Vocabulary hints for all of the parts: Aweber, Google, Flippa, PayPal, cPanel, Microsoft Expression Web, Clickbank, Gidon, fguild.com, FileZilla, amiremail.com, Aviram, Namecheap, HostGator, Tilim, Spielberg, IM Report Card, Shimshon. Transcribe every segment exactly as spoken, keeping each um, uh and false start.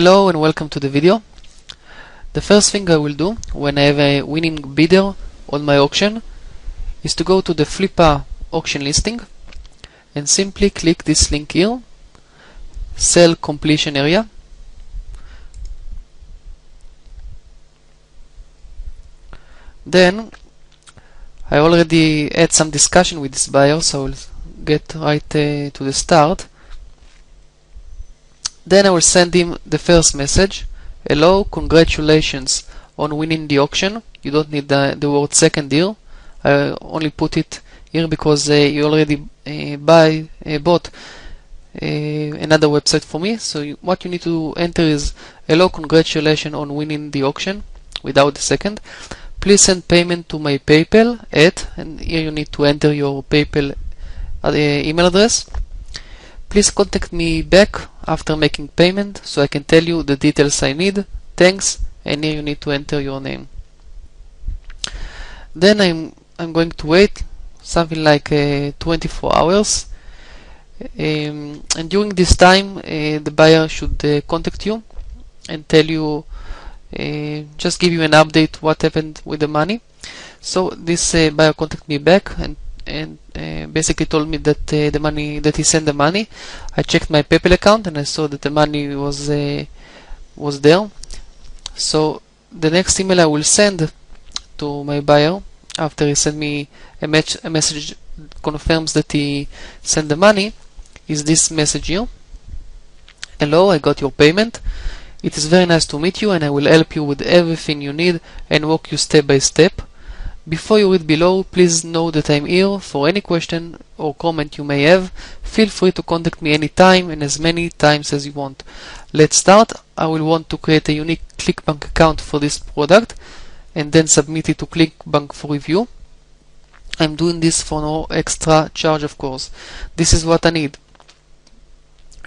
Hello and welcome to the video. The first thing I will do when I have a winning bidder on my auction is to go to the Flippa auction listing and simply click this link here, sell completion area, then I already had some discussion with this buyer, so I'll get right uh, to the start. Then I will send him the first message, hello, congratulations on winning the auction. You don't need the, the word second here, I only put it here because uh, you already uh, buy, uh, bought uh, another website for me, so you, what you need to enter is hello, congratulations on winning the auction without the second. Please send payment to my PayPal at, and here you need to enter your PayPal uh, email address. Please contact me back after making payment so I can tell you the details I need. Thanks, and here you need to enter your name. Then I'm, I'm going to wait something like uh, twenty-four hours, um, and during this time uh, the buyer should uh, contact you and tell you, Uh, just give you an update what happened with the money. So this uh, buyer contacted me back and, and uh, basically told me that uh, the money that he sent the money. I checked my PayPal account and I saw that the money was uh, was there. So the next email I will send to my buyer after he sent me a, match, a message confirms that he sent the money is this message here. Hello, I got your payment. It is very nice to meet you and I will help you with everything you need and walk you step by step. Before you read below, please know that I'm here for any question or comment you may have. Feel free to contact me anytime and as many times as you want. Let's start. I will want to create a unique Clickbank account for this product and then submit it to Clickbank for review. I'm doing this for no extra charge, of course. This is what I need.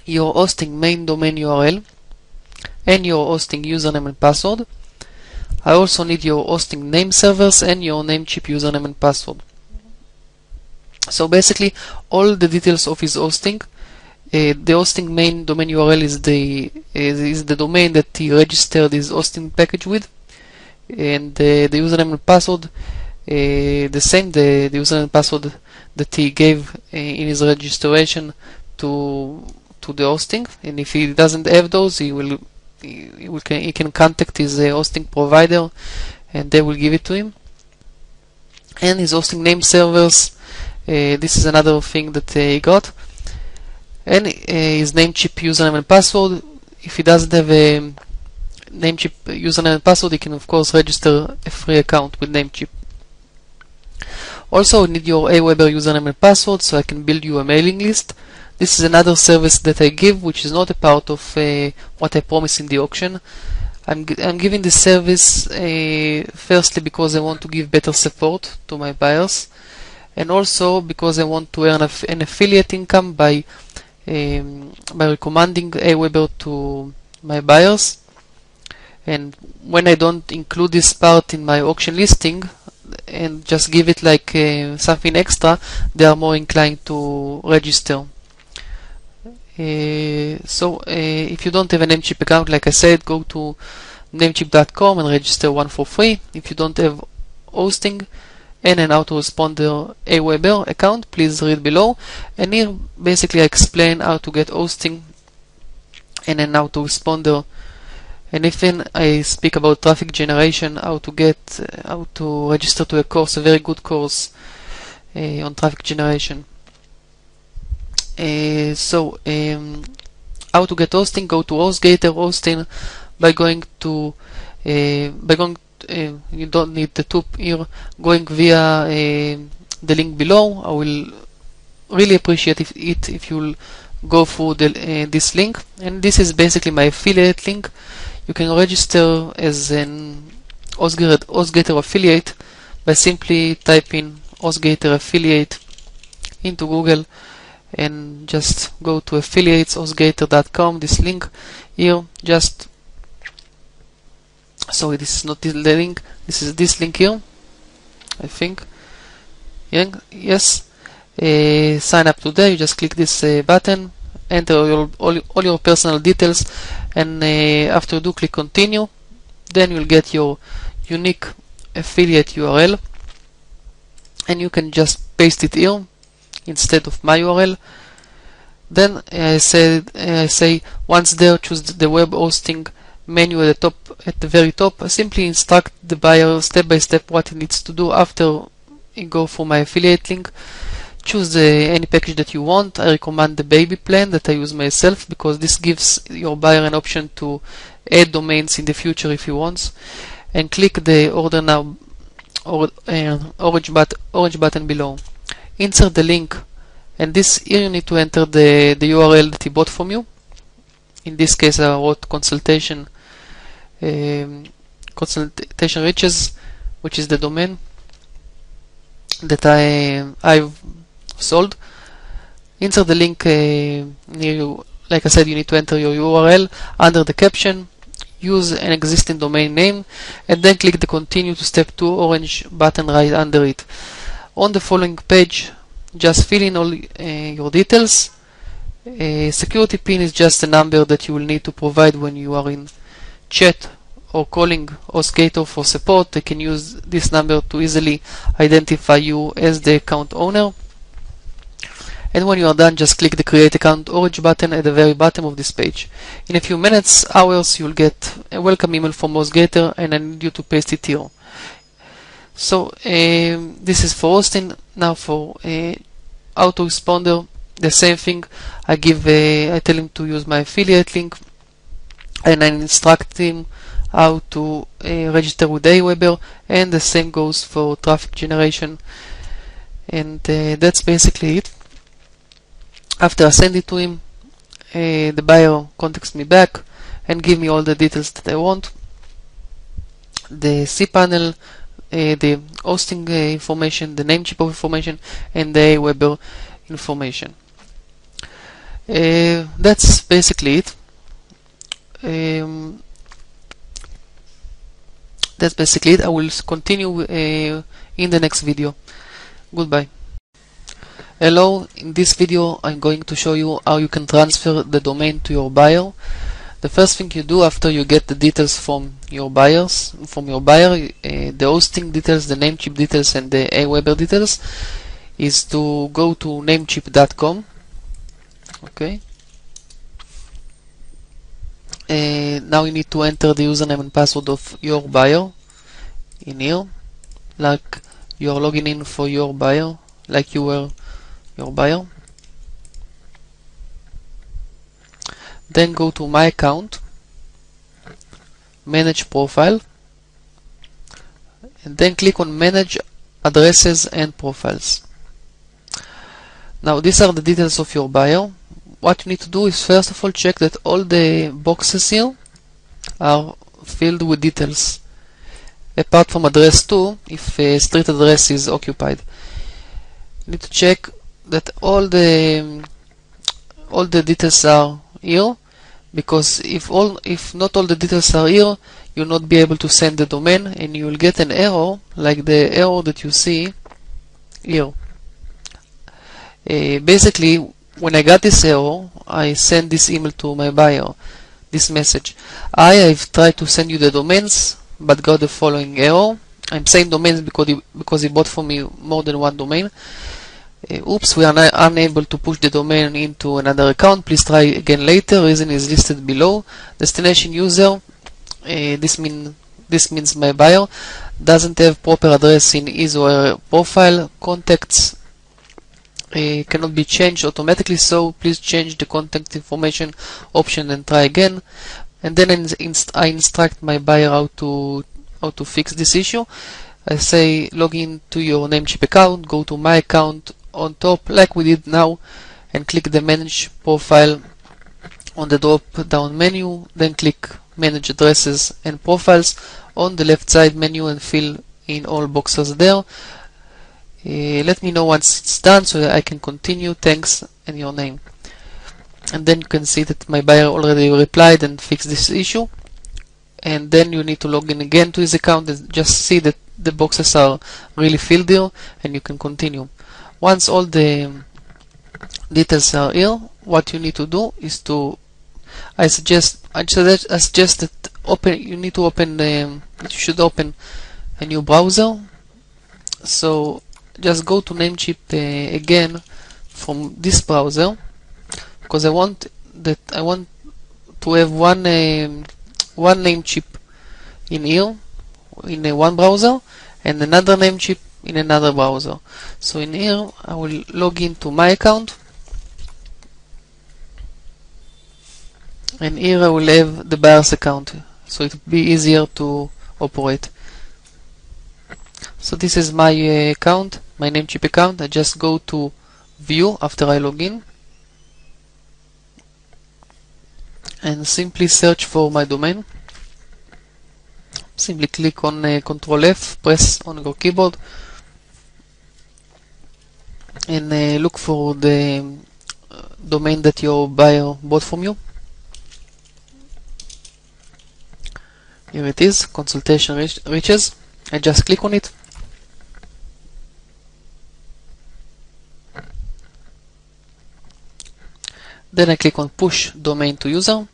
Your hosting main domain U R L and your hosting username and password. I also need your hosting name servers and your Namecheap username and password. So basically all the details of his hosting. Uh, the hosting main domain U R L is the is, is the domain that he registered his hosting package with, and uh, the username and password uh, the same, the, the username and password that he gave uh, in his registration to to the hosting, and if he doesn't have those, he will He, we can, he can contact his uh, hosting provider and they will give it to him. And his hosting name servers, uh, this is another thing that uh, he got. And uh, his Namecheap username and password. If he doesn't have a Namecheap username and password, he can of course register a free account with Namecheap. Also, I need your Aweber username and password so I can build you a mailing list. This is another service that I give, which is not a part of uh, what I promised in the auction. I'm, g I'm giving this service uh, firstly because I want to give better support to my buyers, and also because I want to earn aff an affiliate income by um, by recommending Aweber to my buyers. And when I don't include this part in my auction listing and just give it like uh, something extra, they are more inclined to register. Uh, so uh, if you don't have a Namecheap account, like I said, go to Namecheap dot com and register one for free. If you don't have hosting and an autoresponder Aweber account, please read below. And here basically I explain how to get hosting and an autoresponder, and even I speak about traffic generation, how to get uh, how to register to a course, a very good course uh, on traffic generation. Uh, so, um, how to get hosting? Go to HostGator hosting by going to uh, by going. To, uh, you don't need the tube here. Going via uh, the link below. I will really appreciate if, it if you'll go through the, uh, this link. And this is basically my affiliate link. You can register as an HostGator, HostGator affiliate by simply typing HostGator affiliate into Google. And just go to affiliates hostgator dot com, this link here, just sorry this is not the link, this is this link here, I think. Yeah, yes, uh, sign up today. You just click this uh, button enter your, all, all your personal details, and uh, after you do, click continue. Then you'll get your unique affiliate U R L, and you can just paste it here instead of my U R L. Then I uh, said uh, say once there, choose the web hosting menu at the top, at the very top. I simply instruct the buyer step by step what he needs to do. After you go for my affiliate link, choose the, any package that you want. I recommend the baby plan that I use myself, because this gives your buyer an option to add domains in the future if he wants. And click the order now or uh, orange, but, orange button below. Insert the link, and this here you need to enter the, the U R L that he bought from you. In this case I wrote consultation um, consultation reaches, which is the domain that I, I've sold. Insert the link uh, near you. Like I said, you need to enter your U R L under the caption, use an existing domain name, and then click the continue to step two orange button right under it. On the following page, just fill in all uh, your details. A security pin is just a number that you will need to provide when you are in chat or calling HostGator for support. They can use this number to easily identify you as the account owner. And when you are done, just click the create account orange button at the very bottom of this page. In a few minutes, hours, you'll get a welcome email from HostGator, and I need you to paste it here. So um, this is for hosting. Now for uh, autoresponder, the same thing. I give uh, I tell him to use my affiliate link, and I instruct him how to uh, register with Aweber, and the same goes for traffic generation. And uh, that's basically it. After I send it to him, uh, the buyer contacts me back and give me all the details that I want, the cPanel, uh, the hosting uh, information, the Namecheap information, and the Aweber information. Uh, that's basically it. Um, that's basically it. I will continue uh, in the next video. Goodbye. Hello, in this video I'm going to show you how you can transfer the domain to your buyer. The first thing you do after you get the details from your buyers, from your buyer, uh, the hosting details, the Namecheap details, and the Aweber details, is to go to Namecheap dot com. Okay. Uh, now you need to enter the username and password of your buyer in here, like you're logging in for your buyer, like you were your buyer. Then go to my account, manage profile, and then click on manage addresses and profiles. Now these are the details of your buyer. What you need to do is first of all check that all the boxes here are filled with details, apart from address two, if a street address is occupied. You need to check that all the all the details are here, because if all if not all the details are here, you'll not be able to send the domain, and you'll get an error like the error that you see here. Uh, basically, when I got this error, I sent this email to my buyer, this message: I have tried to send you the domains, but got the following error. I'm saying domains because he, because he bought from me more than one domain. Uh, oops, we are unable to push the domain into another account. Please try again later. Reason is listed below. Destination user, uh, this, mean, this means my buyer, doesn't have proper address in his or her profile. Contacts uh, cannot be changed automatically, so please change the contact information option and try again. And then inst inst I instruct my buyer how to how to fix this issue. I say log in to your Namecheap account, go to my account on top like we did now, and click the manage profile on the drop down menu, then click manage addresses and profiles on the left side menu and fill in all boxes there. Uh, let me know once it's done so that I can continue. Thanks, and your name. And then you can see that my buyer already replied and fixed this issue. And then you need to log in again to his account and just see that the boxes are really filled here, and you can continue. Once all the details are here, what you need to do is to I suggest I suggest, I suggest that open you need to open the you should open a new browser. So just go to Namecheap uh, again from this browser, because I want that I want to have one um, one Namecheap in here in uh, one browser and another Namecheap in another browser. So in here I will log into my account, and here I will have the buyer's account, so it will be easier to operate. So this is my uh, account, my Namecheap account. I just go to view after I log in and simply search for my domain. Simply click on uh, Control F, press on your keyboard, and uh, look for the uh, domain that your buyer bought from you. Here it is, consultation reach, reaches. I just click on it. Then I click on push domain to user.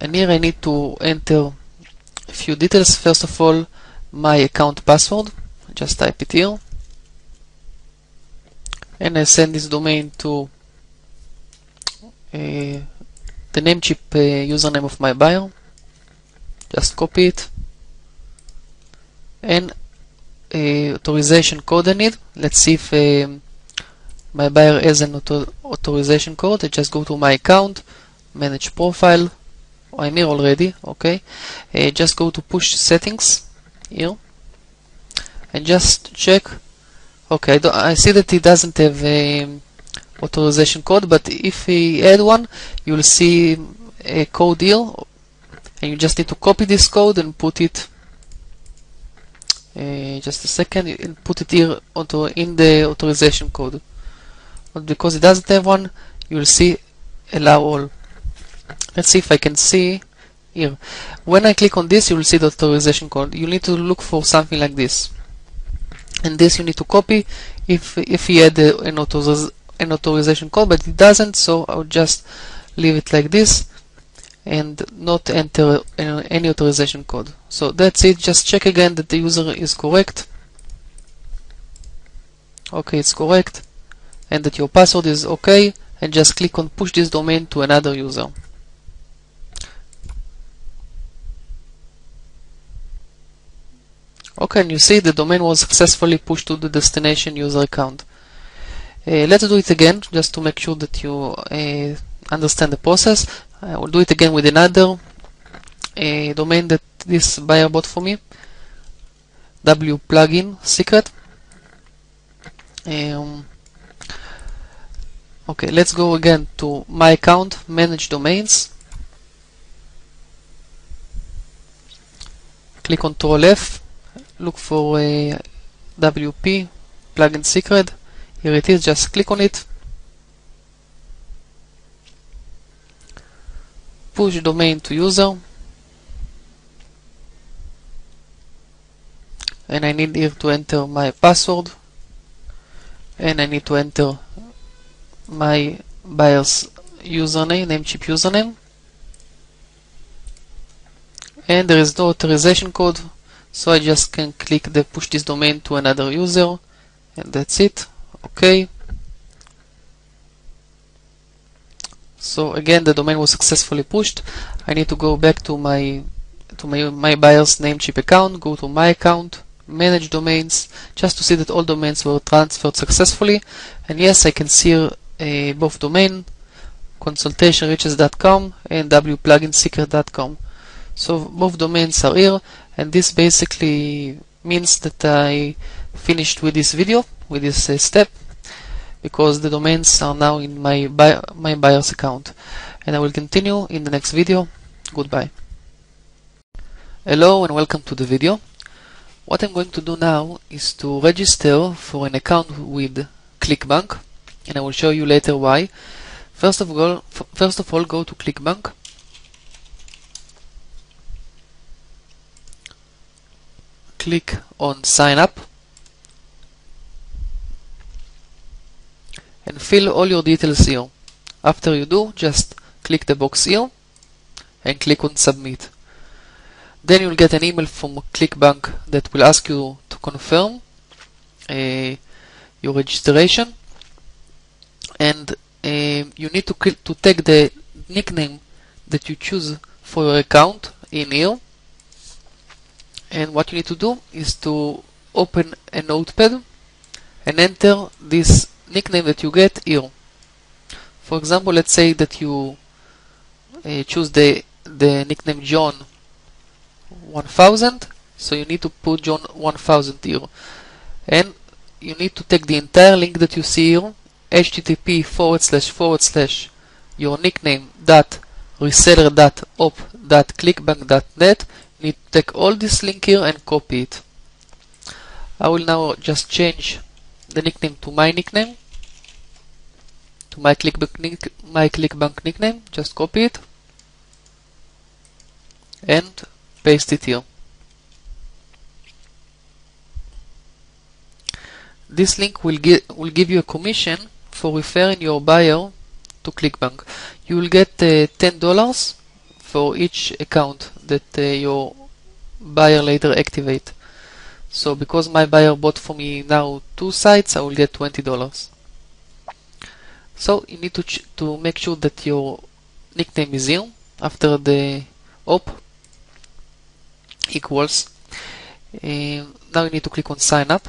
And here I need to enter a few details. First of all, my account password. Just type it here. And I send this domain to uh, the Namecheap uh, username of my buyer. Just copy it. And uh, authorization code I need. Let's see if uh, my buyer has an auto authorization code. I just go to my account, manage profile. Oh, I'm here already. Okay. Uh, just go to push settings here and just check. Okay, I, don't, I see that he doesn't have a authorization code, but if he add one, you will see a code here, and you just need to copy this code and put it. Uh, just a second, and put it here onto in the authorization code. But because it doesn't have one, you will see allow all. Let's see if I can see here. When I click on this, you will see the authorization code. You need to look for something like this, and this you need to copy if if he had uh, an, authoriz an authorization code, but it doesn't, so I'll just leave it like this and not enter uh, any authorization code. So that's it. Just check again that the user is correct. Okay, it's correct, and that your password is okay, and just click on push this domain to another user. Okay, and you see the domain was successfully pushed to the destination user account. Uh, let's do it again, just to make sure that you uh, understand the process. I will do it again with another uh, domain that this buyer bought for me. W plugin secret. Um, okay, let's go again to my account, manage domains. Click Control F. Look for a uh, W P plugin secret. Here it is. Just click on it. Push domain to user, and I need here to enter my password, and I need to enter my buyer's username, Namecheap username, and there is no authorization code. So I just can click the push this domain to another user, and that's it. Okay. So again, the domain was successfully pushed. I need to go back to my to my, my buyer's Namecheap account, go to my account, manage domains, just to see that all domains were transferred successfully. And yes, I can see uh, both domain, consultation reaches dot com and w plugin secret dot com. So both domains are here, and this basically means that I finished with this video, with this uh, step, because the domains are now in my buy my buyer's account, and I will continue in the next video. Goodbye. Hello and welcome to the video. What I'm going to do now is to register for an account with Clickbank, and I will show you later why. First of all, first of all, go to Clickbank. Click on sign up, and fill all your details here. After you do, just click the box here and click on submit. Then you'll get an email from Clickbank that will ask you to confirm uh, your registration, and uh, you need to, to take the nickname that you choose for your account in here. And what you need to do is to open a notepad and enter this nickname that you get here. For example, let's say that you uh, choose the, the nickname John one thousand, so you need to put John one thousand here. And you need to take the entire link that you see here, http forward slash forward slash your nickname dot reseller dot op dot clickbank dot net. You need to take all this link here and copy it. I will now just change the nickname to my nickname, to my Clickbank, nick, my Clickbank nickname. Just copy it and paste it here. This link will, gi will give you a commission for referring your buyer to Clickbank. You will get uh, ten dollars for each account that uh, your buyer later activate. So because my buyer bought for me now two sites, I will get twenty dollars. So you need to, ch to make sure that your nickname is here after the op equals. Uh, now you need to click on sign up.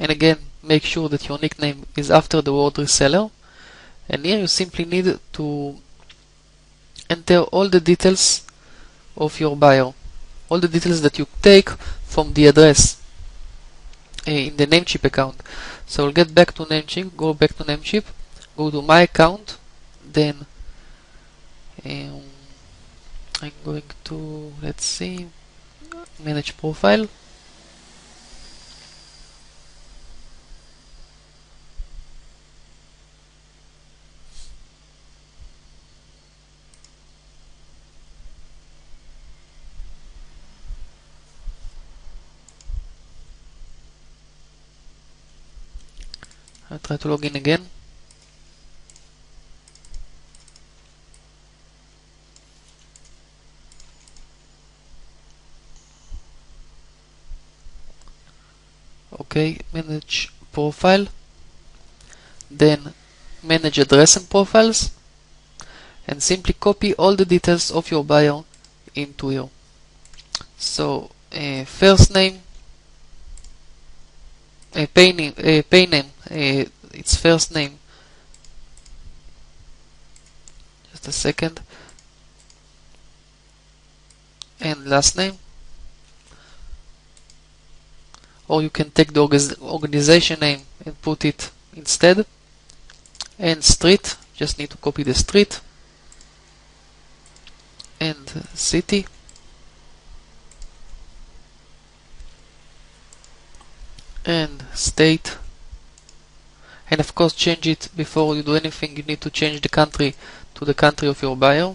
And again, make sure that your nickname is after the word reseller. And here you simply need to enter all the details of your buyer, all the details that you take from the address uh, in the Namecheap account. So I'll get back to Namecheap, go back to Namecheap, go to my account, then um, I'm going to, let's see, manage profile. I'll try to log in again. Okay, manage profile, then manage address and profiles, and simply copy all the details of your buyer into here. So uh, first name, a uh, pay name, uh, pay name uh, its first name, just a second, and last name, or you can take the org organization name and put it instead, and street, just need to copy the street, and city, and state, and of course change it. Before you do anything, you need to change the country to the country of your buyer,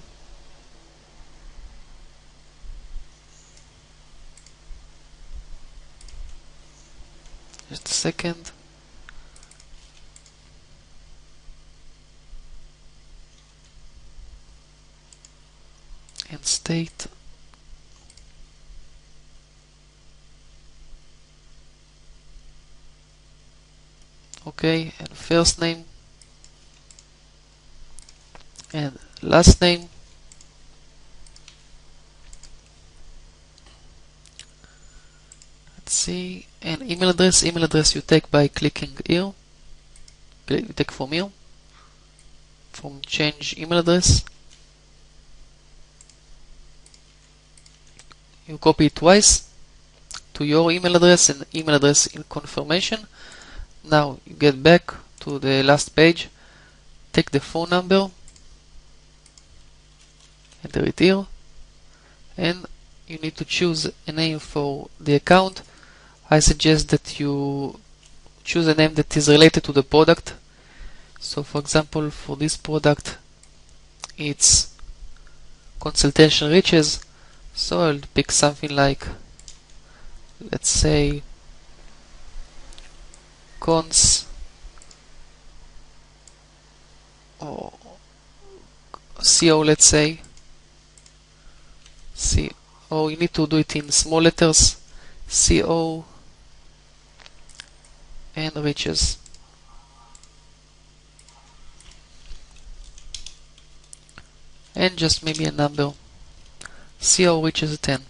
just a second, and state. Okay, and first name and last name let's see, and email address. Email address you take by clicking here, click, you take from here, from change email address, you copy it twice to your email address and email address in confirmation. Now you get back to the last page, take the phone number, enter it here, and you need to choose a name for the account. I suggest that you choose a name that is related to the product. So for example, for this product it's consultation riches, so I'll pick something like, let's say, icons, or C O, let's say. C O, you need to do it in small letters. C O and reaches. And just maybe a number. C O reaches ten.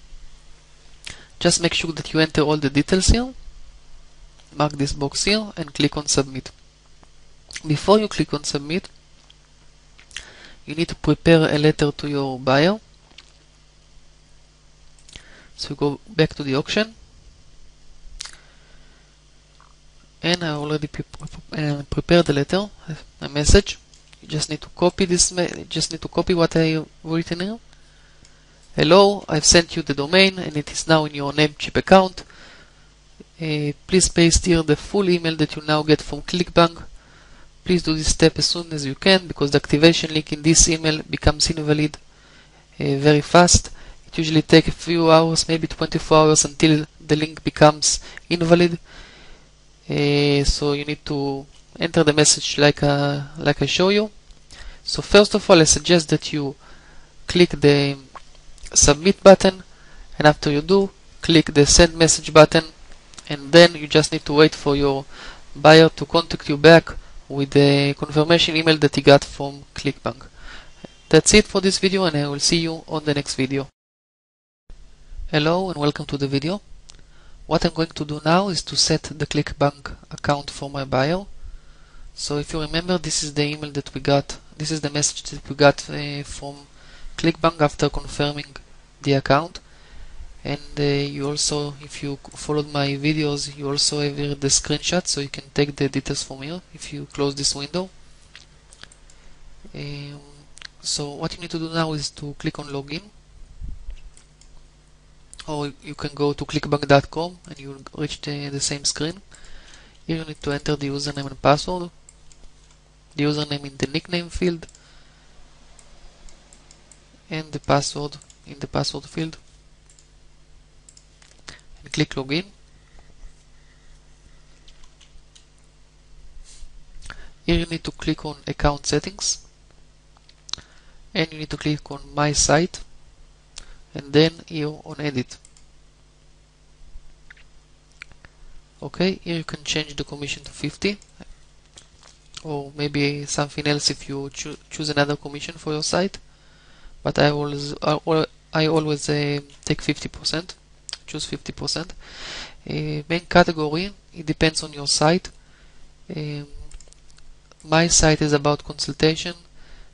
Just make sure that you enter all the details here. Mark this box here and click on submit. Before you click on submit, you need to prepare a letter to your buyer. So go back to the auction, and I already pre uh, prepared the letter, a message. You just need to copy this. You just need to copy what I've written here. Hello, I've sent you the domain, and it is now in your Namecheap account. Uh, please paste here the full email that you now get from Clickbank. Please do this step as soon as you can, because the activation link in this email becomes invalid uh, very fast. It usually takes a few hours, maybe twenty-four hours, until the link becomes invalid. Uh, so you need to enter the message like uh, like I show you. So first of all, I suggest that you click the submit button, and after you do, click the send message button, and then you just need to wait for your buyer to contact you back with the confirmation email that he got from Clickbank. That's it for this video, and I will see you on the next video. Hello and welcome to the video. What I'm going to do now is to set the Clickbank account for my buyer. So if you remember, this is the email that we got, this is the message that we got uh, from Clickbank after confirming the account. And uh, you also, if you followed my videos, you also have here the screenshot, so you can take the details from here if you close this window. Um, so what you need to do now is to click on login, or you can go to clickbank dot com and you will reach the, the same screen. Here you need to enter the username and password, the username in the nickname field, and the password in the password field. Click login. Here you need to click on account settings, and you need to click on my site, and then here on edit. Okay, here you can change the commission to fifty, or maybe something else if you cho choose another commission for your site, but I always, I always uh, take fifty percent. Choose fifty percent. Uh, main category, it depends on your site. Um, my site is about consultation,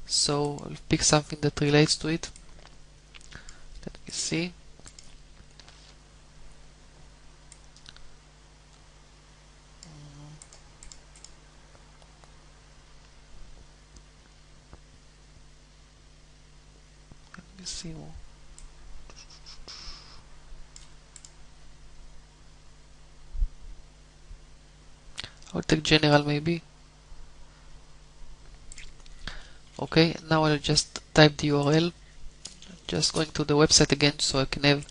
so I'll pick something that relates to it. Let me see. Let me see more. I'll take general maybe. Okay, now I'll just type the U R L. Just going to the website again so I can have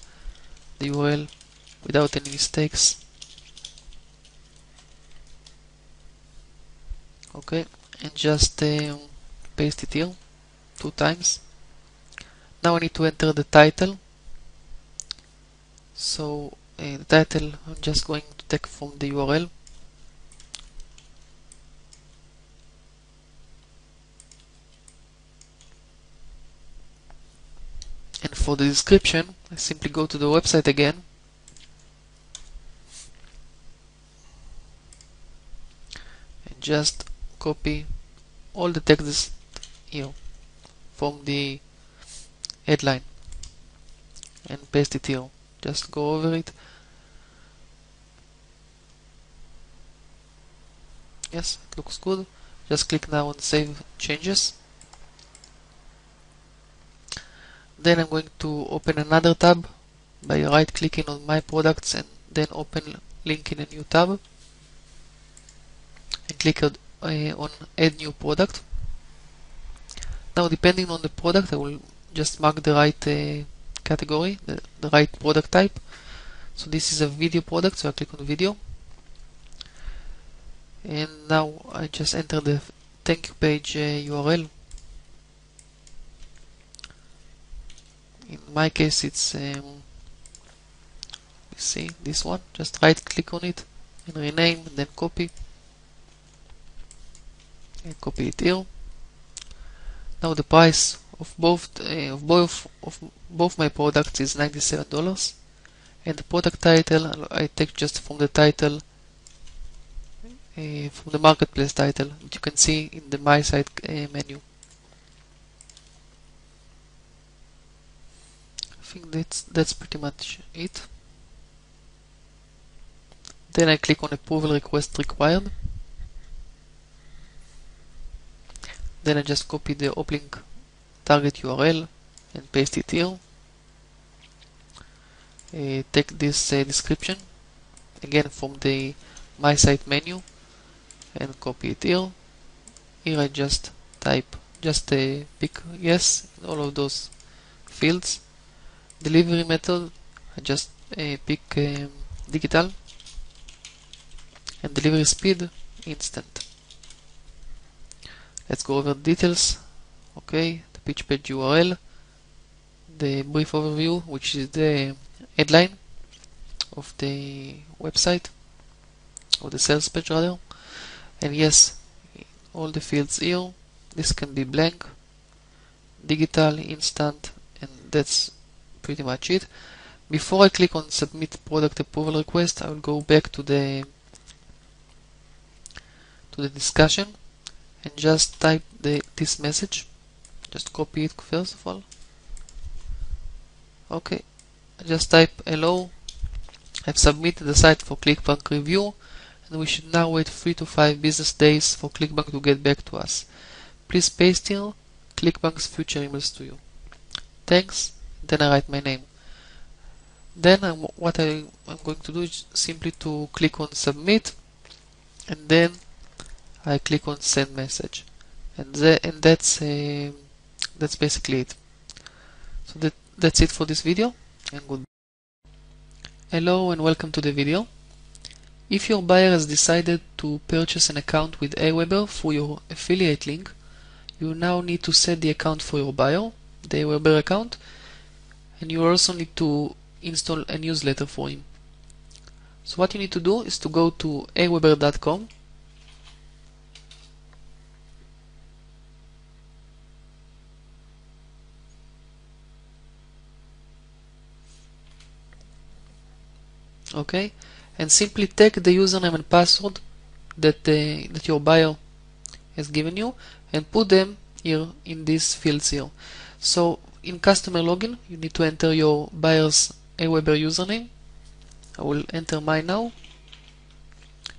the U R L without any mistakes. Okay, and just um, paste it here two times. Now I need to enter the title. So uh, the title I'm just going to take from the U R L. For the description, I simply go to the website again, and just copy all the text here from the headline and paste it here. Just go over it. Yes, it looks good. Just click now on Save Changes. Then I'm going to open another tab by right clicking on my products and then open link in a new tab and click on, uh, on add new product. Now depending on the product, I will just mark the right uh, category, the, the right product type. So this is a video product, so I click on video. and now I just enter the thank page uh, U R L. In my case it's um, see this one, just right click on it and rename, then copy and copy it here. Now the price of both uh, of both of both my products is ninety-seven dollars, and the product title I take just from the title uh, from the marketplace title that you can see in the my site uh, menu. I think that's that's pretty much it. Then I click on Approval Request Required. Then I just copy the uplink target U R L and paste it here. Uh, take this uh, description again from the My Site menu and copy it here. Here I just type, just uh, pick yes in all of those fields. Delivery method, I just uh, pick um, digital. And delivery speed, instant. Let's go over the details. Okay, the pitch page U R L, the brief overview, which is the headline of the website, or the sales page rather. And yes, all the fields here, this can be blank, digital, instant, and that's pretty much it. Before I click on Submit Product Approval Request, I will go back to the the discussion and just type the, this message. Just copy it first of all. Okay, just type hello. I've submitted the site for Clickbank review, and we should now wait three to five business days for Clickbank to get back to us. Please paste here Clickbank's future emails to you. Thanks. Then I write my name. Then I'm, what I, I'm going to do is simply to click on Submit, and then I click on Send Message, and, the, and that's uh, that's basically it. So that, that's it for this video, and goodbye. Hello and welcome to the video. If your buyer has decided to purchase an account with Aweber through your affiliate link, you now need to set the account for your buyer, the Aweber account, and you also need to install a newsletter for him. So what you need to do is to go to aweber dot com. Okay, and simply take the username and password that uh, that your buyer has given you and put them here in these fields here. So in customer login, you need to enter your buyer's Aweber username. I will enter mine now.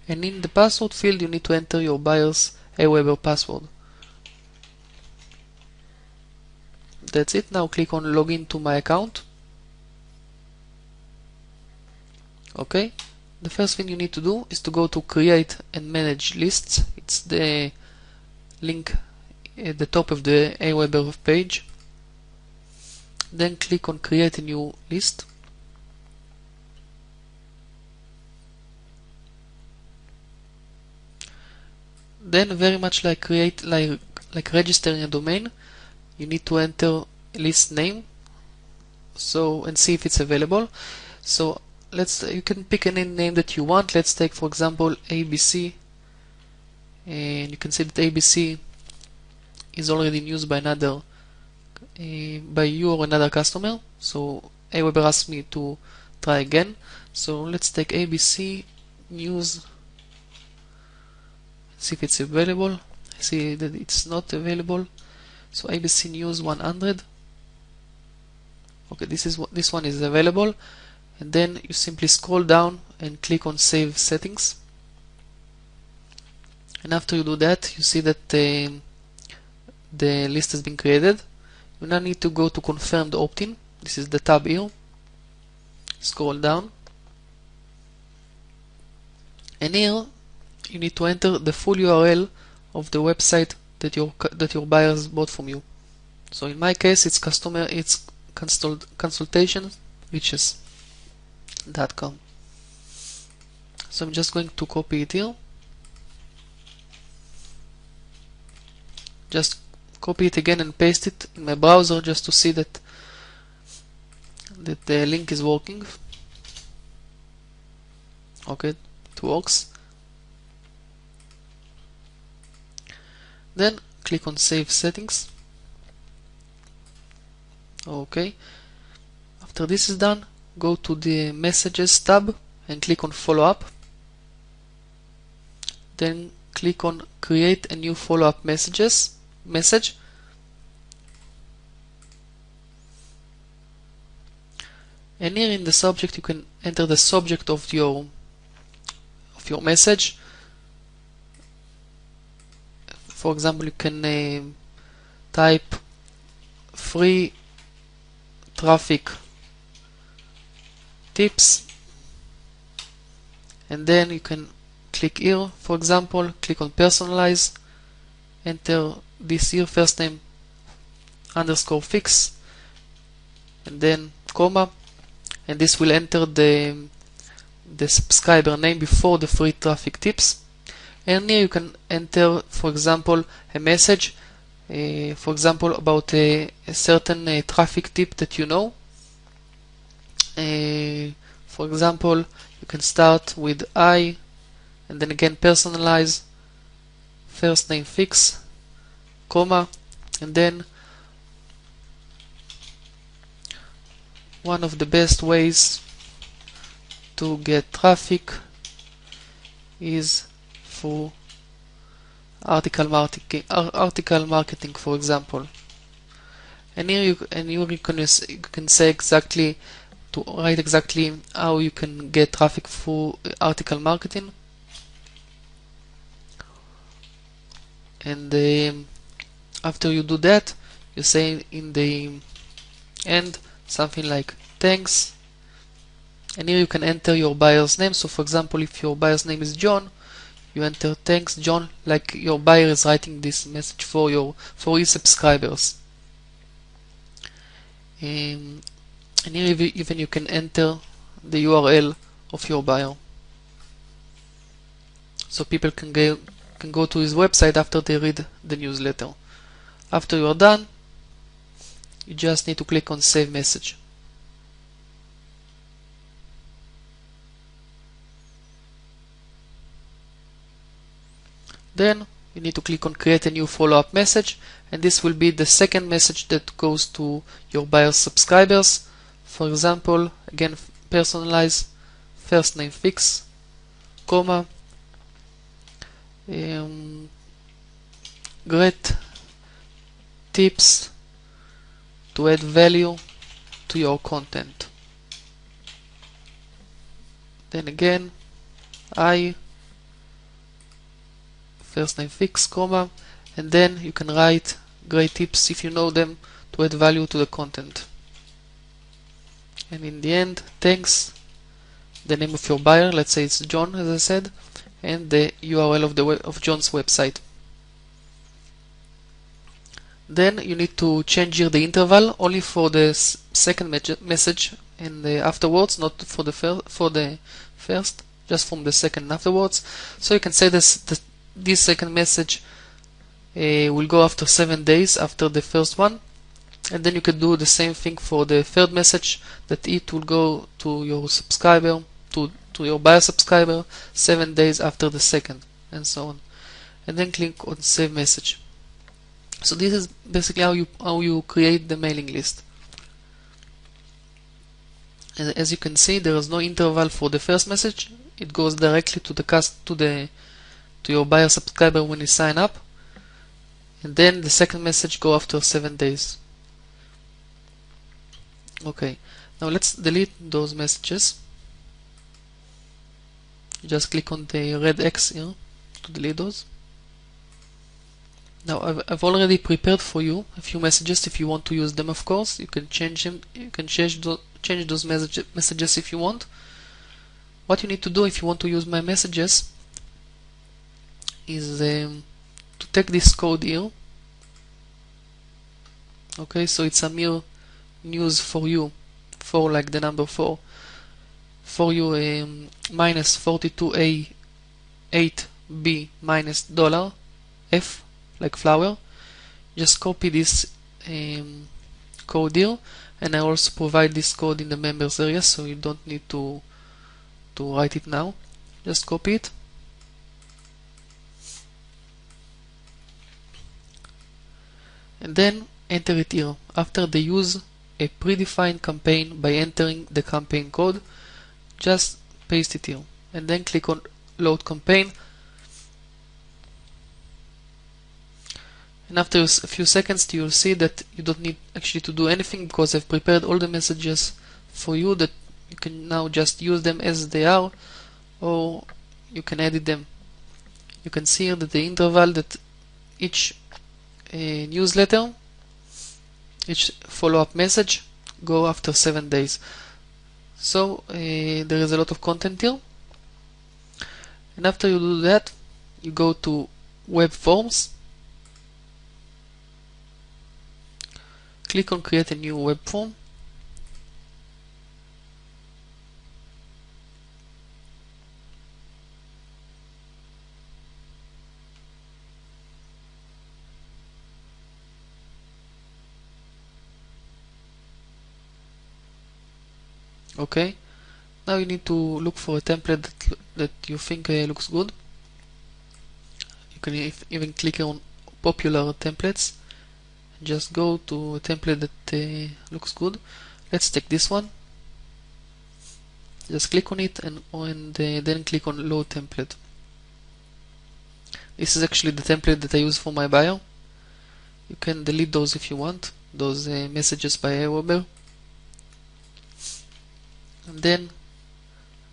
And in the password field, you need to enter your buyer's Aweber password. That's it. Now click on Login to my account. Okay, the first thing you need to do is to go to Create and Manage Lists. It's the link at the top of the Aweber page. Then click on Create a New List. Then, very much like create, like like registering a domain, you need to enter list name, so and see if it's available. So let's you can pick any name that you want. Let's take for example A B C, and you can see that A B C is already in use by another uh, by you or another customer, so Aweber asked me to try again. So let's take A B C news, see if it's available. I see that it's not available, so A B C news one hundred. Okay, this is what this one is available. And then you simply scroll down and click on Save Settings. And after you do that, you see that uh, the list has been created. You now need to go to Confirm the opt-in. This is the tab here. Scroll down. And here you need to enter the full U R L of the website that your that your buyers bought from you. So in my case, it's customer it's consult consultation reaches. dot com. So I'm just going to copy it here just copy it again and paste it in my browser just to see that that the link is working. Okay, it works. Then click on Save Settings. Okay, after this is done, go to the Messages tab and click on Follow Up. Then click on Create a new follow-up messages message. And here in the subject, you can enter the subject of your of your message. For example, you can uh, type free traffic tips, and then you can click here, for example, click on personalize, enter this here first name underscore fix, and then comma, and this will enter the the subscriber name before the free traffic tips. And here you can enter, for example, a message, uh, for example, about a, a certain uh, traffic tip that you know. Uh, for example, you can start with I, and then again personalize, first name fix, comma, and then one of the best ways to get traffic is for article marketing, article marketing, for example. And here you and you can, you can say exactly to write exactly how you can get traffic for article marketing. And um, after you do that, you say in the end something like thanks. And here you can enter your buyer's name. So for example, if your buyer's name is John, you enter thanks John, like your buyer is writing this message for your for his subscribers. Um, and here even you can enter the U R L of your buyer, so people can go can go to his website after they read the newsletter. After you are done, you just need to click on Save Message. Then you need to click on Create a new follow-up message, and this will be the second message that goes to your buyer's subscribers. For example, again personalize, first name fix, comma, Um, great tips to add value to your content. Then again, I, first name fix, comma, and then you can write great tips if you know them to add value to the content. And in the end, thanks, the name of your buyer, let's say it's John, as I said, and the U R L of the web, of John's website. Then you need to change here the interval only for the second message and the afterwards, not for the first, for the first, just from the second and afterwards. So you can say this the, this second message uh, will go after seven days after the first one, and then you can do the same thing for the third message, that it will go to your subscriber, to to your buyer subscriber seven days after the second, and so on. And then click on Save Message. So this is basically how you how you create the mailing list. And as you can see, there is no interval for the first message. It goes directly to the cast to the to your buyer subscriber when you sign up, and then the second message go after seven days. Okay, now let's delete those messages. You just click on the red X here to delete those. Now I've, I've already prepared for you a few messages. If you want to use them, of course, you can change them. You can change those, change those message, messages if you want. What you need to do if you want to use my messages is um, to take this code here. Okay, so it's Amir News for you, for like the number four. For you um, minus forty-two A eight B minus dollar F like flower, just copy this um, code here, and I also provide this code in the members area, so you don't need to to write it now. Just copy it. And then enter it here. After they use a predefined campaign by entering the campaign code, just paste it here. And then click on Load Campaign. And after a few seconds, you'll see that you don't need actually to do anything, because I've prepared all the messages for you that you can now just use them as they are, or you can edit them. You can see here that the interval that each uh, newsletter, each follow-up message, go after seven days. So uh, there is a lot of content here. And after you do that, you go to Web Forms. Click on Create a New Web Form. Okay, now you need to look for a template that, that you think uh, looks good. You can if, even click on Popular Templates. Just go to a template that uh, looks good. Let's take this one. Just click on it, and, and uh, then click on Load Template. This is actually the template that I use for my bio. You can delete those if you want, those uh, messages by Aweber. And then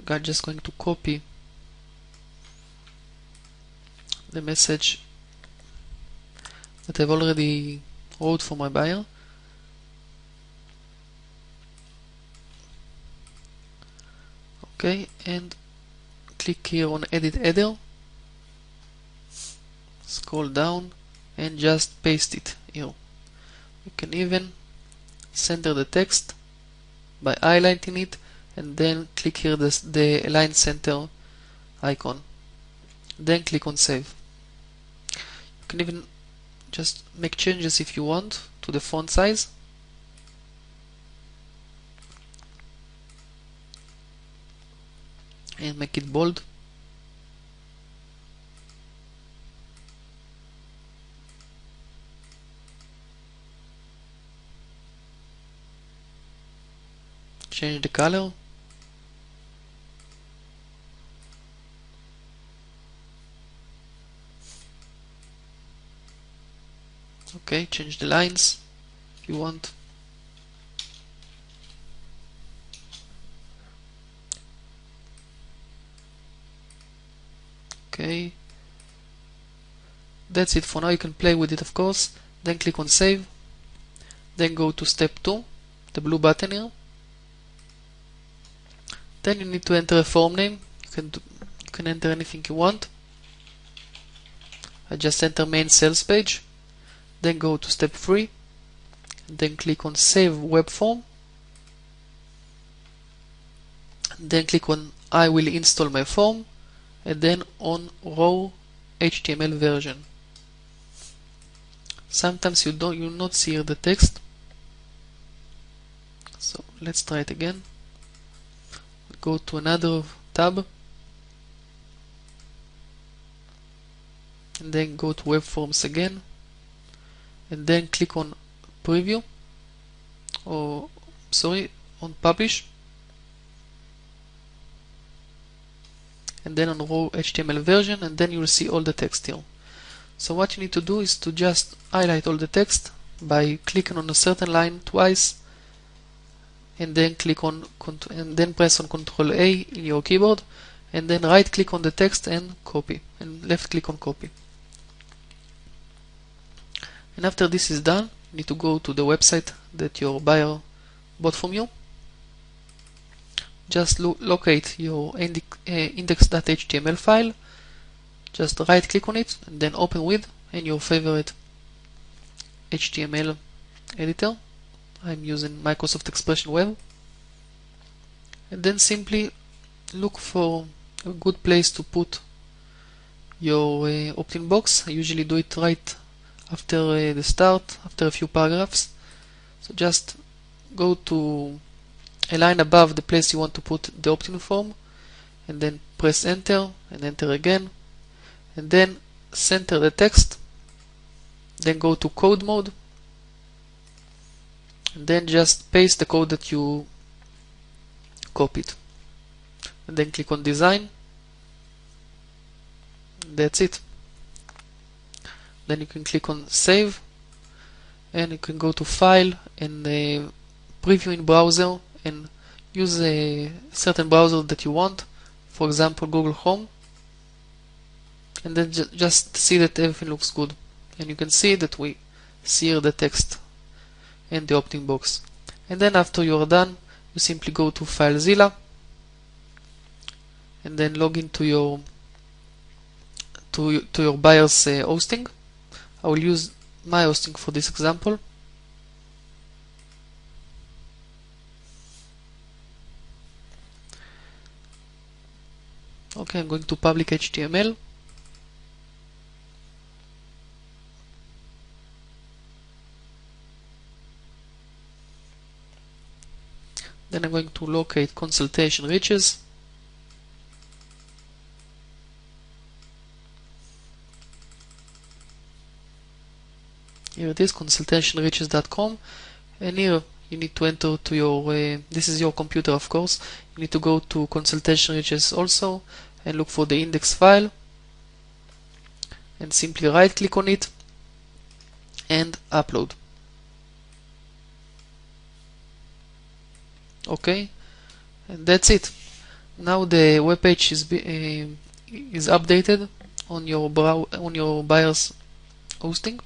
I'm just going to copy the message that I've already wrote for my buyer. Okay, and click here on Edit Header, scroll down, and just paste it here. You can even center the text by highlighting it, and then click here the, the Align Center icon. Then click on Save. You can even just make changes if you want to the font size. And make it bold. Change the color. Okay, change the lines if you want. Okay, that's it for now. You can play with it, of course. Then click on Save. Then go to step two, the blue button here. Then you need to enter a form name. You can do, you can enter anything you want. I just enter main sales page. Then go to step three, then click on Save Web Form, then click on I will install my form, and then on Raw H T M L version. Sometimes you don't you not see the text, so let's try it again. Go to another tab, and then go to Web Forms again. And then click on Preview, or sorry, on Publish, and then on Raw H T M L version, and then you'll see all the text here. So what you need to do is to just highlight all the text by clicking on a certain line twice, and then click on and then press on Control A in your keyboard, and then right click on the text and copy, and left click on Copy. And after this is done, you need to go to the website that your buyer bought from you. Just lo locate your index dot H T M L file. Just right click on it, and then open with, and your favorite H T M L editor. I'm using Microsoft Expression Web. And then simply look for a good place to put your uh, opt-in box. I usually do it right after uh, the start, after a few paragraphs. So just go to a line above the place you want to put the opt-in form, and then press enter and enter again, and then center the text, then go to code mode, and then just paste the code that you copied, and then click on design. That's it. Then you can click on save, and you can go to file and uh, preview in browser and use a certain browser that you want, for example Google Chrome, and then ju just see that everything looks good. And you can see that we see the text and the opt-in box. And then after you are done, you simply go to FileZilla and then log into your to to your buyer's uh, hosting. I will use my hosting for this example. Okay, I'm going to public H T M L. Then I'm going to locate consultation reaches. Here it is, consultation reaches dot com, and here you need to enter to your, uh, this is your computer of course, you need to go to consultation reaches also and look for the index file and simply right click on it and upload. Okay, and that's it. Now the web page is be, uh, is updated on your brow on your buyer's hosting,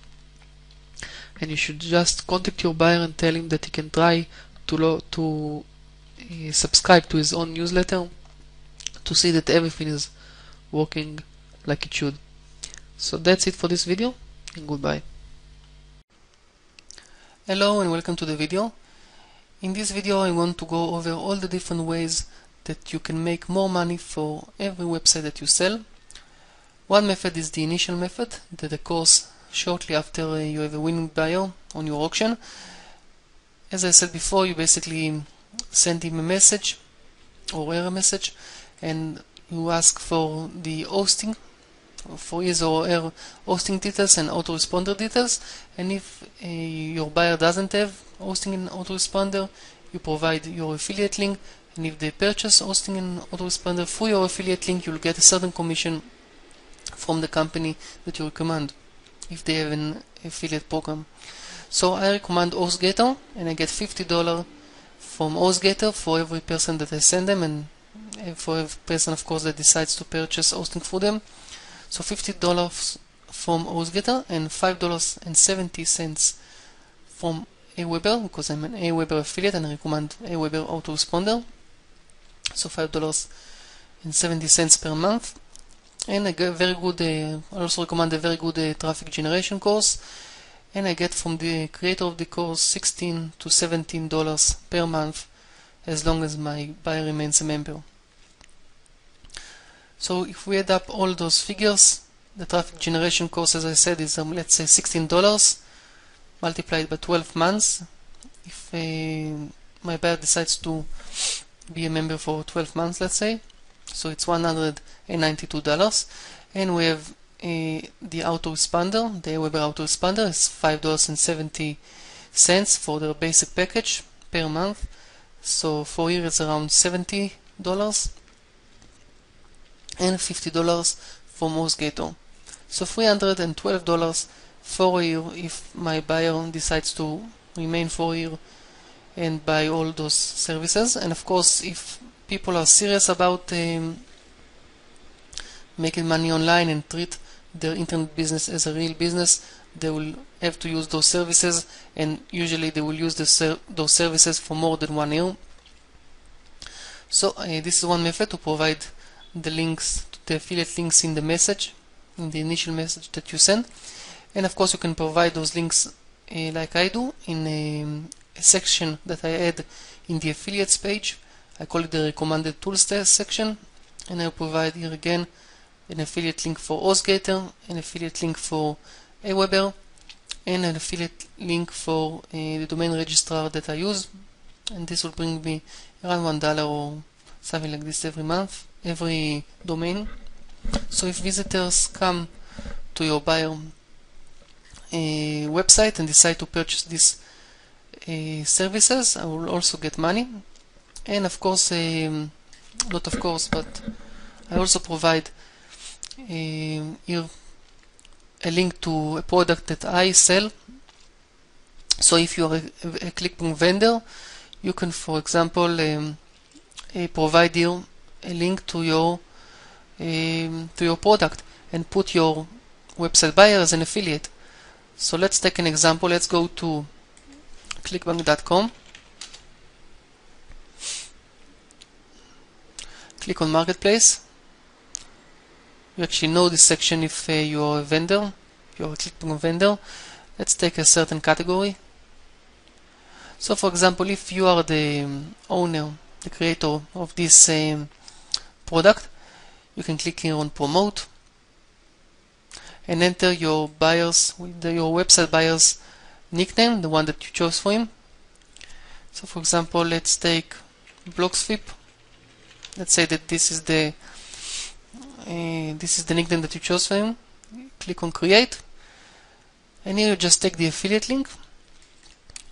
and you should just contact your buyer and tell him that he can try to lo to uh, subscribe to his own newsletter to see that everything is working like it should. So that's it for this video, and goodbye. Hello and welcome to the video. In this video I want to go over all the different ways that you can make more money for every website that you sell. One method is the initial method that occurs shortly after you have a winning buyer on your auction. As I said before, you basically send him a message or error message and you ask for the hosting, for his or her hosting details and autoresponder details, and if uh, your buyer doesn't have hosting and autoresponder, you provide your affiliate link, and if they purchase hosting and autoresponder through your affiliate link, you'll get a certain commission from the company that you recommend if they have an affiliate program. So I recommend HostGator, and I get fifty dollars from HostGator for every person that I send them, and for every person of course that decides to purchase hosting for them. So fifty dollars from HostGator and five dollars and seventy cents from Aweber, because I'm an Aweber affiliate and I recommend Aweber autoresponder. So five dollars and seventy cents per month, and I get very good. Uh, I also recommend a very good uh, traffic generation course, and I get from the creator of the course sixteen to seventeen dollars per month, as long as my buyer remains a member. So if we add up all those figures, the traffic generation course, as I said, is um, let's say sixteen dollars. Multiplied by twelve months. If uh, my buyer decides to be a member for twelve months, let's say, so it's one hundred ninety-two dollars. And we have uh, the autoresponder, the Aweber autoresponder is five dollars and seventy cents for their basic package per month. So for here it's around seventy dollars, and fifty dollars for HostGator. So three hundred twelve dollars for a year if my buyer decides to remain for a year and buy all those services. And of course, if people are serious about um, making money online and treat their internet business as a real business, they will have to use those services, and usually they will use the ser those services for more than one year. So uh, this is one method, to provide the links, the affiliate links in the message, in the initial message that you send. And of course you can provide those links uh, like I do in a, a section that I add in the affiliates page. I call it the recommended tools section, and I provide here again an affiliate link for HostGator, an affiliate link for Aweber, and an affiliate link for uh, the domain registrar that I use, and this will bring me around one dollar or something like this every month, every domain. So if visitors come to your buyer uh, website and decide to purchase these uh, services, I will also get money. And of course, um, not of course, but I also provide uh, here a link to a product that I sell. So if you are a, a Clickbank vendor, you can, for example, um, uh, provide here a link to your um, to your product and put your website buyer as an affiliate. So let's take an example. Let's go to clickbank dot com. Click on Marketplace. You actually know this section if uh, you are a vendor, if you are a Clickbank vendor. Let's take a certain category. So, for example, if you are the um, owner, the creator of this um, product, you can click here on Promote and enter your buyer's, your website buyer's nickname, the one that you chose for him. So, for example, let's take Blogsweep. Let's say that this is the uh, this is the nickname that you chose for him. Click on Create, and here you just take the affiliate link,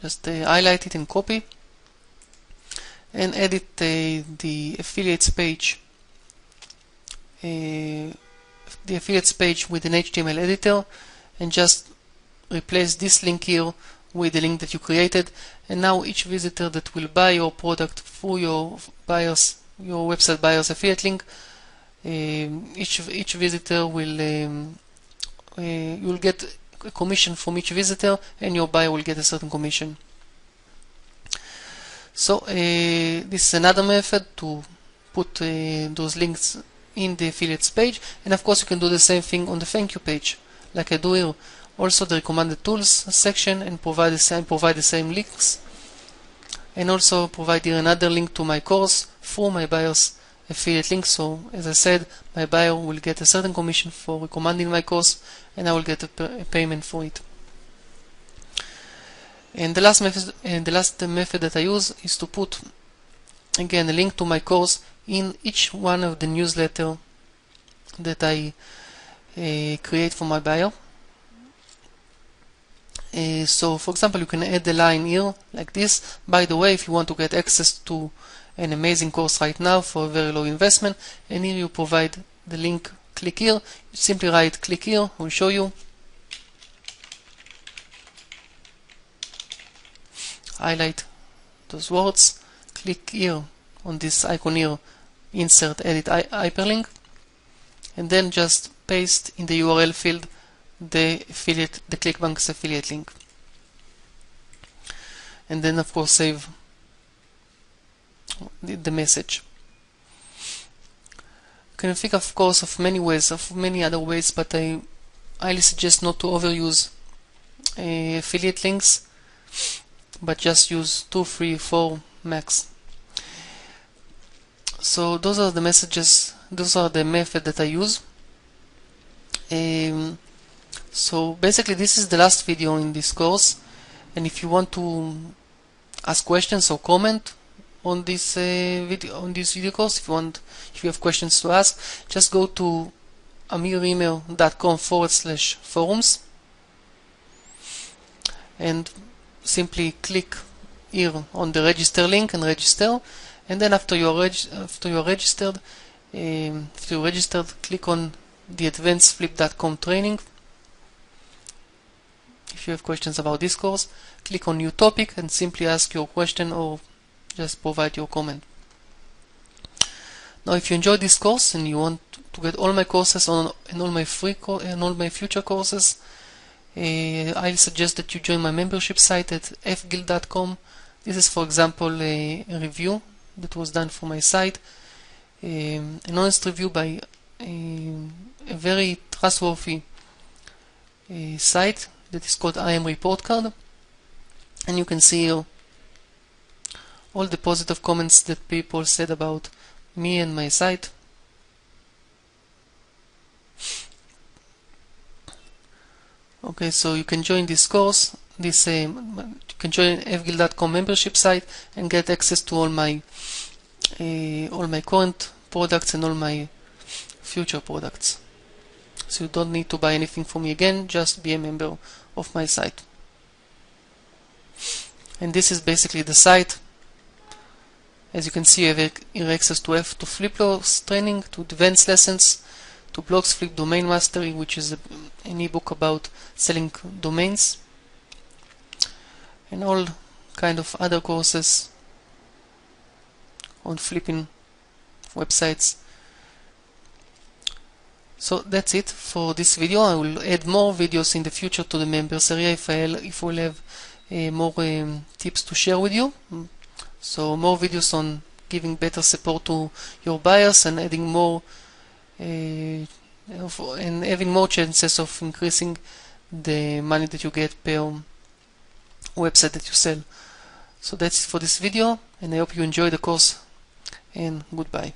just uh, highlight it and copy, and edit uh, the affiliates page, uh, the affiliates page with an H T M L editor, and just replace this link here with the link that you created. And now each visitor that will buy your product through your buyer's, your website buyer's affiliate link, uh, each each visitor will um, uh, you'll get a commission from each visitor, and your buyer will get a certain commission. So uh, this is another method to put uh, those links in the affiliates page, and of course you can do the same thing on the thank you page, like I do here. Also the recommended tools section, and provide the same provide the same links. And also provide here another link to my course for my buyer's affiliate link. So as I said, my buyer will get a certain commission for recommending my course, and I will get a, a payment for it. And the last method, and the last method that I use is to put again a link to my course in each one of the newsletter that I uh, create for my buyer. Uh, so, for example, you can add a line here like this. By the way, if you want to get access to an amazing course right now for a very low investment, and here you provide the link, click here. You simply write click here, I will show you. Highlight those words, click here on this icon here, insert edit hyperlink, and then just paste in the U R L field the affiliate, the Clickbank's affiliate link, and then of course save the, the message. You can think of course of many ways, of many other ways, but I highly suggest not to overuse uh, affiliate links, but just use two, three, four max. So those are the messages, those are the method that I use. Um, So basically this is the last video in this course, and if you want to ask questions or comment on this uh, video on this video course, if you want, if you have questions to ask, just go to amiremail.com forward slash forums and simply click here on the register link and register, and then after you're reg after you're registered, um, after you're registered, click on the advanced flip dot com training. If you have questions about this course, click on new topic and simply ask your question or just provide your comment. Now, if you enjoyed this course and you want to get all my courses on and all my free co and all my future courses, uh, I suggest that you join my membership site at f guild dot com. This is, for example, a, a review that was done for my site, um, an honest review by a, a very trustworthy uh, site that is called I M Report Card, and you can see here all the positive comments that people said about me and my site. Okay, so you can join this course, this um, you can join f guild dot com membership site and get access to all my uh, all my current products and all my future products. So you don't need to buy anything from me again, just be a member of my site. And this is basically the site. As you can see, you have, you have access to F to Fliplo's training, to advanced lessons, to blogs, Flip Domain Mastery, which is a, an ebook about selling domains, and all kind of other courses on flipping websites. So that's it for this video. I will add more videos in the future to the members area if I if we'll have uh, more um, tips to share with you. So more videos on giving better support to your buyers and adding more uh, of, and having more chances of increasing the money that you get per website that you sell. So that's it for this video, and I hope you enjoy the course, and goodbye.